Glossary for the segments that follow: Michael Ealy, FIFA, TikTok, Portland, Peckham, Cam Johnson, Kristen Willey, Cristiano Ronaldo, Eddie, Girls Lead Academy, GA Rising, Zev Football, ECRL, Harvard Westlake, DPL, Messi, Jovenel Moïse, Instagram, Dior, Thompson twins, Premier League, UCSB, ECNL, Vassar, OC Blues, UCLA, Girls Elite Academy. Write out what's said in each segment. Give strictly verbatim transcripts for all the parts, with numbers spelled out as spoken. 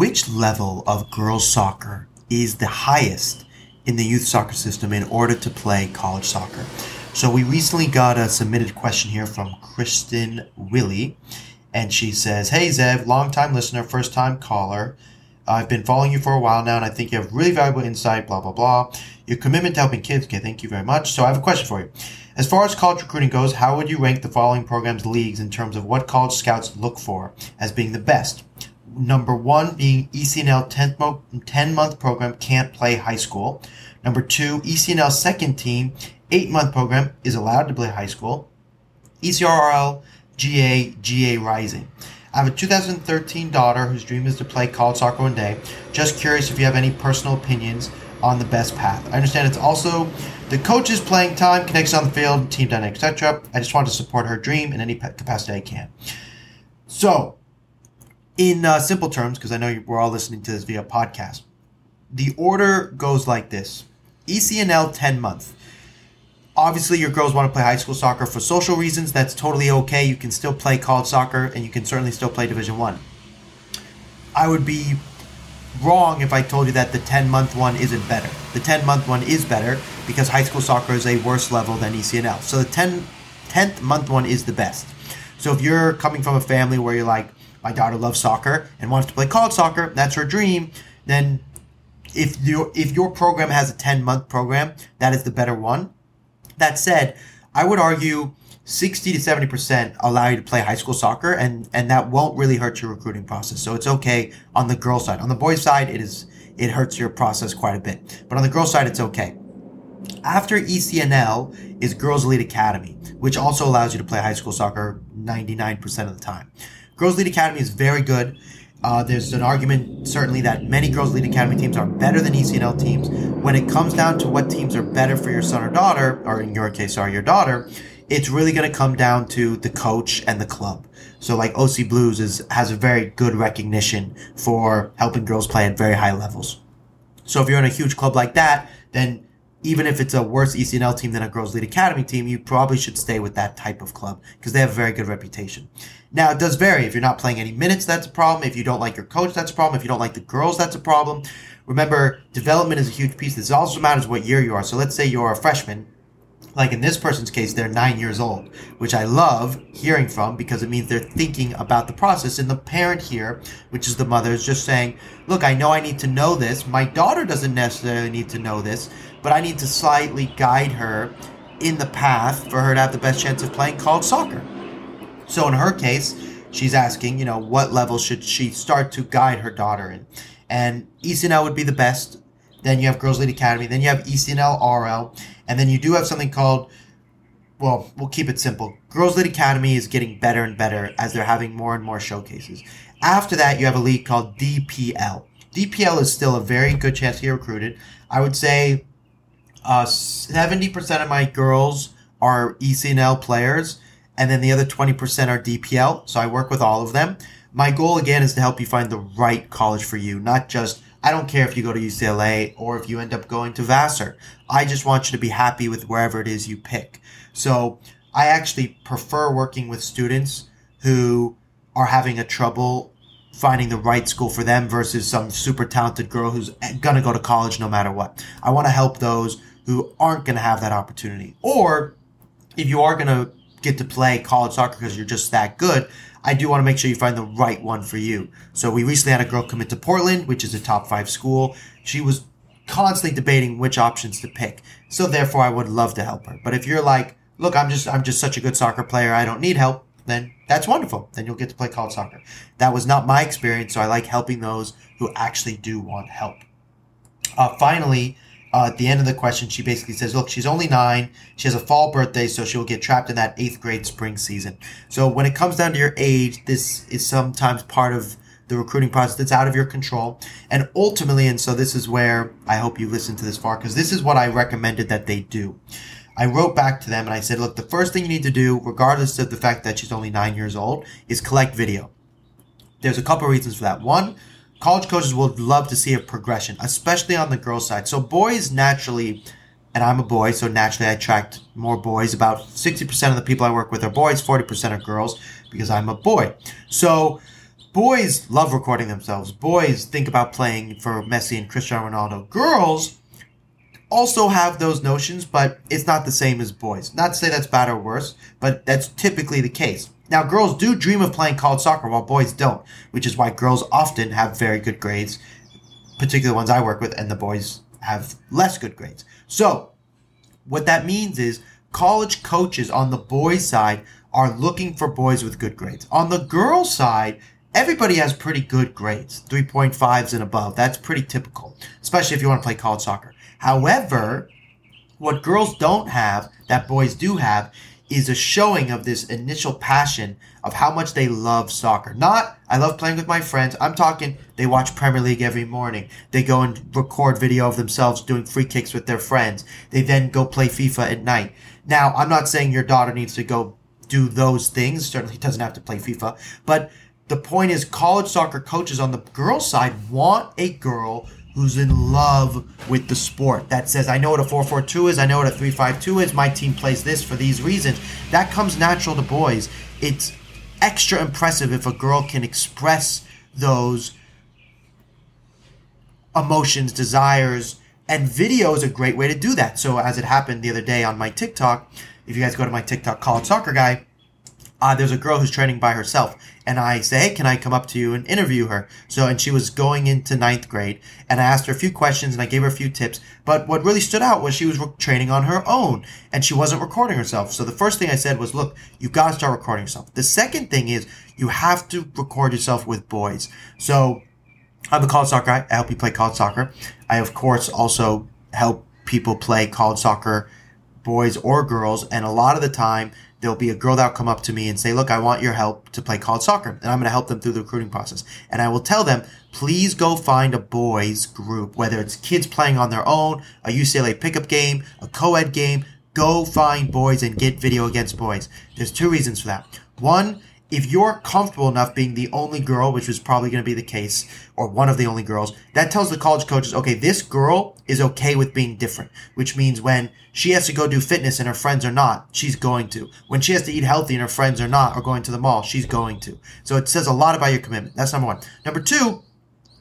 Which level of girls soccer is the highest in the youth soccer system in order to play college soccer? So we recently got a submitted question here from Kristen Willey, and she says, "Hey Zev, long-time listener, first-time caller. I've been following you for a while now, and I think you have really valuable insight, blah, blah, blah. Your commitment to helping kids, okay, thank you very much. So I have a question for you. As far as college recruiting goes, how would you rank the following programs' leagues in terms of what college scouts look for as being the best? Number one being E C N L ten-month program can't play high school. Number two, E C N L second team eight-month program is allowed to play high school. E C R L, G A, G A Rising. I have a two thousand thirteen daughter whose dream is to play college soccer one day. Just curious if you have any personal opinions on the best path. I understand it's also the coaches playing time, connection on the field, team dynamic, et cetera. I just want to support her dream in any capacity I can." So, in uh, simple terms, because I know we're all listening to this via podcast, the order goes like this. E C N L ten-month. Obviously, your girls want to play high school soccer for social reasons. That's totally okay. You can still play college soccer, and you can certainly still play Division One. I would be wrong if I told you that the ten-month one isn't better. The ten-month one is better because high school soccer is a worse level than E C N L. So the tenth-month one is the best. So if you're coming from a family where you're like, my daughter loves soccer and wants to play college soccer, that's her dream, then if your, if your program has a ten-month program, that is the better one. That said, I would argue sixty to seventy percent allow you to play high school soccer, and, and that won't really hurt your recruiting process. So it's okay on the girl side. On the boy side, it is it hurts your process quite a bit. But on the girl side, it's okay. After E C N L is Girls Elite Academy, which also allows you to play high school soccer ninety-nine percent of the time. Girls Elite Academy is very good. Uh, there's an argument, certainly, that many Girls Lead Academy teams are better than E C N L teams. When it comes down to what teams are better for your son or daughter, or in your case, sorry, your daughter, it's really going to come down to the coach and the club. So, like, O C Blues is, has a very good recognition for helping girls play at very high levels. So if you're in a huge club like that, then even if it's a worse E C N L team than a Girls Lead Academy team, you probably should stay with that type of club because they have a very good reputation. Now, it does vary. If you're not playing any minutes, that's a problem. If you don't like your coach, that's a problem. If you don't like the girls, that's a problem. Remember, development is a huge piece. This also matters what year you are. So let's say you're a freshman. Like in this person's case, they're nine years old, which I love hearing from because it means they're thinking about the process. And the parent here, which is the mother, is just saying, look, I know I need to know this. My daughter doesn't necessarily need to know this, but I need to slightly guide her in the path for her to have the best chance of playing college soccer. So in her case, she's asking, you know, what level should she start to guide her daughter in? And E C N L would be the best. Then you have Girls Lead Academy. Then you have E C N L R L. And then you do have something called, well, we'll keep it simple. Girls Lead Academy is getting better and better as they're having more and more showcases. After that, you have a league called D P L. D P L is still a very good chance to get recruited. I would say uh, seventy percent of my girls are E C N L players, and then the other twenty percent are D P L. So I work with all of them. My goal, again, is to help you find the right college for you, not just I don't care if you go to U C L A or if you end up going to Vassar. I just want you to be happy with wherever it is you pick. So I actually prefer working with students who are having a trouble finding the right school for them versus some super talented girl who's going to go to college no matter what. I want to help those who aren't going to have that opportunity. Or if you are going to get to play college soccer because you're just that good, I do want to make sure you find the right one for you. So we recently had a girl commit to Portland, which is a top five school. She was constantly debating which options to pick. So therefore, I would love to help her. But if you're like, look, I'm just I'm just such a good soccer player, I don't need help, then that's wonderful. Then you'll get to play college soccer. That was not my experience, so I like helping those who actually do want help. Uh, finally, Uh, at the end of the question, she basically says, look, she's only nine. She has a fall birthday, so she'll get trapped in that eighth grade spring season. So when it comes down to your age, this is sometimes part of the recruiting process that's out of your control. And ultimately, and so this is where I hope you listen to this far, because this is what I recommended that they do. I wrote back to them and I said, look, the first thing you need to do, regardless of the fact that she's only nine years old, is collect video. There's a couple reasons for that. One, college coaches would love to see a progression, especially on the girls' side. So boys naturally, and I'm a boy, so naturally I attract more boys. About sixty percent of the people I work with are boys, forty percent are girls, because I'm a boy. So Boys love recording themselves. Boys think about playing for Messi and Cristiano Ronaldo. Girls also have those notions, but it's not the same as boys. Not to say that's bad or worse, but that's typically the case. Now, girls do dream of playing college soccer while boys don't, which is why girls often have very good grades, particularly ones I work with, and the boys have less good grades. So what that means is college coaches on the boys' side are looking for boys with good grades. On the girls' side, everybody has pretty good grades, three point fives and above. That's pretty typical, especially if you want to play college soccer. However, what girls don't have that boys do have is a showing of this initial passion of how much they love soccer. Not, I love playing with my friends. I'm talking they watch Premier League every morning. They go and record video of themselves doing free kicks with their friends. They then go play FIFA at night. Now, I'm not saying your daughter needs to go do those things. Certainly doesn't have to play FIFA, but the point is, college soccer coaches on the girls' side want a girl who's in love with the sport. That says, I know what a four four two is, I know what a three five two is, my team plays this for these reasons. That comes natural to boys. It's extra impressive if a girl can express those emotions, desires, and video is a great way to do that. So as it happened the other day on my TikTok, if you guys go to my TikTok, College Soccer Guy, Uh, there's a girl who's training by herself, and I say, hey, can I come up to you and interview her? So, and she was going into ninth grade, and I asked her a few questions, and I gave her a few tips, but what really stood out was she was re- training on her own, and she wasn't recording herself. So the first thing I said was, look, you've got to start recording yourself. The second thing is, you have to record yourself with boys. So, I'm a college soccer guy. I help you play college soccer. I, of course, also help people play college soccer, boys or girls, and a lot of the time, there'll be a girl that'll come up to me and say, look, I want your help to play college soccer. And I'm going to help them through the recruiting process. And I will tell them, please go find a boys group, whether it's kids playing on their own, a U C L A pickup game, a co-ed game, go find boys and get video against boys. There's two reasons for that. One, if you're comfortable enough being the only girl, which was probably going to be the case, or one of the only girls, that tells the college coaches, okay, this girl is okay with being different, which means when she has to go do fitness and her friends are not, she's going to. When she has to eat healthy and her friends are not, or going to the mall, she's going to. So it says a lot about your commitment. That's number one. Number two,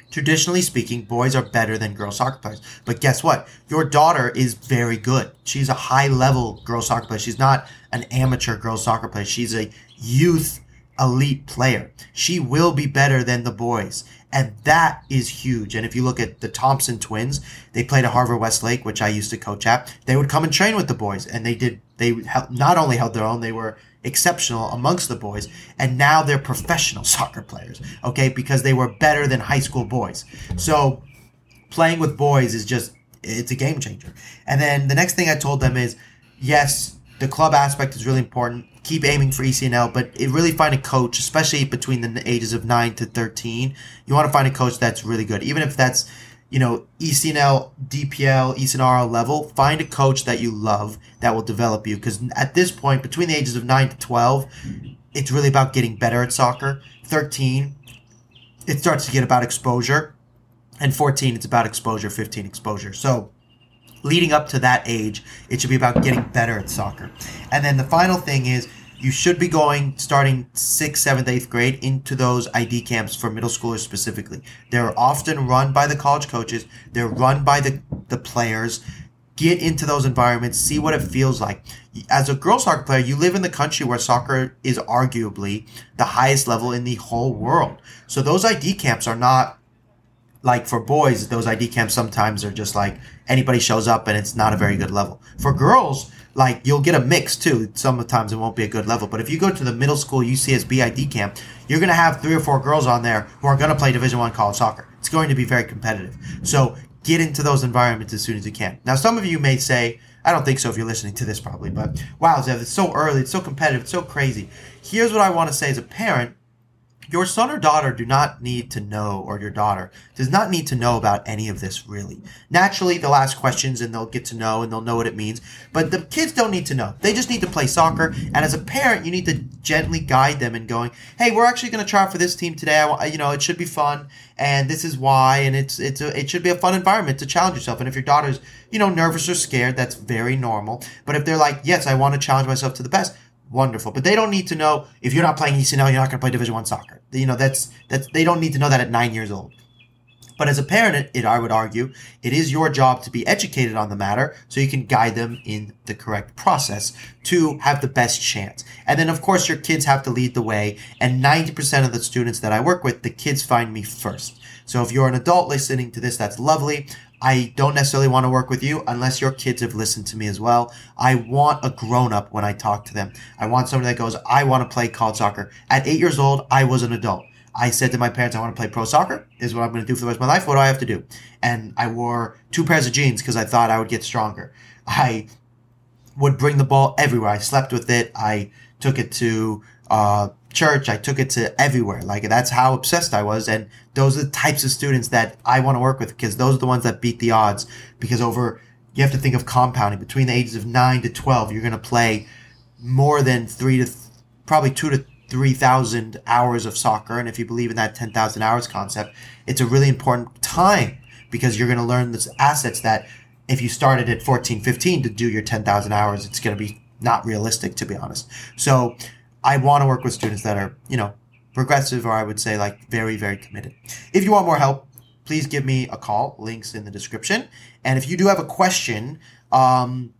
traditionally speaking, boys are better than girl soccer players. But guess what? Your daughter is very good. She's a high-level girl soccer player. She's not an amateur girl soccer player. She's a youth elite player. She will be better than the boys. And that is huge. And if you look at the Thompson twins, they played at Harvard Westlake, which I used to coach at. They would come and train with the boys. And they did, they not only held their own, they were exceptional amongst the boys. And now they're professional soccer players. Okay. Because they were better than high school boys. So playing with boys is just, it's a game changer. And then the next thing I told them is, yes, the club aspect is really important. Keep aiming for E C N L, but it really find a coach, especially between the ages of nine to thirteen. You want to find a coach that's really good. Even if that's, you know, E C N L, D P L, E C N R L level, find a coach that you love that will develop you. Because at this point, between the ages of nine to twelve, it's really about getting better at soccer. thirteen, it starts to get about exposure. And fourteen, it's about exposure, fifteen, exposure. So leading up to that age, it should be about getting better at soccer. And then the final thing is you should be going, starting sixth, seventh, eighth grade, into those I D camps for middle schoolers specifically. They're often run by the college coaches. They're run by the, the players. Get into those environments. See what it feels like. As a girls soccer player, you live in the country where soccer is arguably the highest level in the whole world. So those I D camps are not like for boys, those I D camps sometimes are just like anybody shows up and it's not a very good level. For girls, like you'll get a mix too. Sometimes it won't be a good level. But if you go to the middle school U C S B I D camp, you're going to have three or four girls on there who are going to play Division One college soccer. It's going to be very competitive. So get into those environments as soon as you can. Now, some of you may say, I don't think so if you're listening to this probably, but wow, Zev, it's so early. It's so competitive. It's so crazy. Here's what I want to say as a parent. Your son or daughter do not need to know, or your daughter does not need to know about any of this, really. Naturally, they'll ask questions and they'll get to know and they'll know what it means. But the kids don't need to know. They just need to play soccer. And as a parent, you need to gently guide them in going, hey, we're actually going to try out for this team today. I, you know, it should be fun. And this is why. And it's it's a, it should be a fun environment to challenge yourself. And if your daughter's, you know, nervous or scared, that's very normal. But if they're like, yes, I want to challenge myself to the best, wonderful. But they don't need to know if you're not playing E C N L, you're not going to play Division One soccer. You know, that's that's they don't need to know that at nine years old. But as a parent, it, it, I would argue, it is your job to be educated on the matter so you can guide them in the correct process to have the best chance. And then, of course, your kids have to lead the way. And ninety percent of the students that I work with, the kids find me first. So if you're an adult listening to this, that's lovely. I don't necessarily want to work with you unless your kids have listened to me as well. I want a grown-up when I talk to them. I want somebody that goes, I want to play college soccer. At eight years old, I was an adult. I said to my parents, I want to play pro soccer. This is what I'm going to do for the rest of my life. What do I have to do? And I wore two pairs of jeans because I thought I would get stronger. I would bring the ball everywhere. I slept with it. I took it to uh, church. I took it to everywhere. Like, that's how obsessed I was. And those are the types of students that I want to work with because those are the ones that beat the odds. Because over, you have to think of compounding. Between the ages of nine to twelve, you're going to play more than three to, th- probably two to three. three thousand hours of soccer. And if you believe in that ten thousand hours concept, it's a really important time because you're going to learn the assets that if you started at fourteen, fifteen to do your ten thousand hours, it's going to be not realistic, to be honest. So I want to work with students that are, you know, progressive, or I would say like very, very committed. If you want more help, please give me a call. Links in the description. And if you do have a question, um,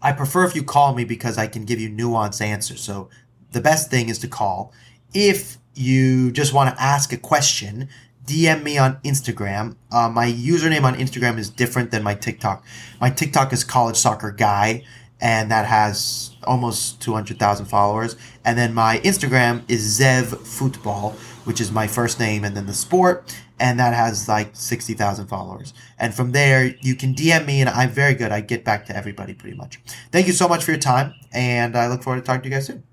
I prefer if you call me because I can give you nuanced answers. So the best thing is to call. If you just want to ask a question, D M me on Instagram. Uh, my username on Instagram is different than my TikTok. My TikTok is College Soccer Guy, and that has almost two hundred thousand followers. And then my Instagram is Zev Football, which is my first name and then the sport, and that has like sixty thousand followers. And from there, you can D M me, and I'm very good. I get back to everybody pretty much. Thank you so much for your time, and I look forward to talking to you guys soon.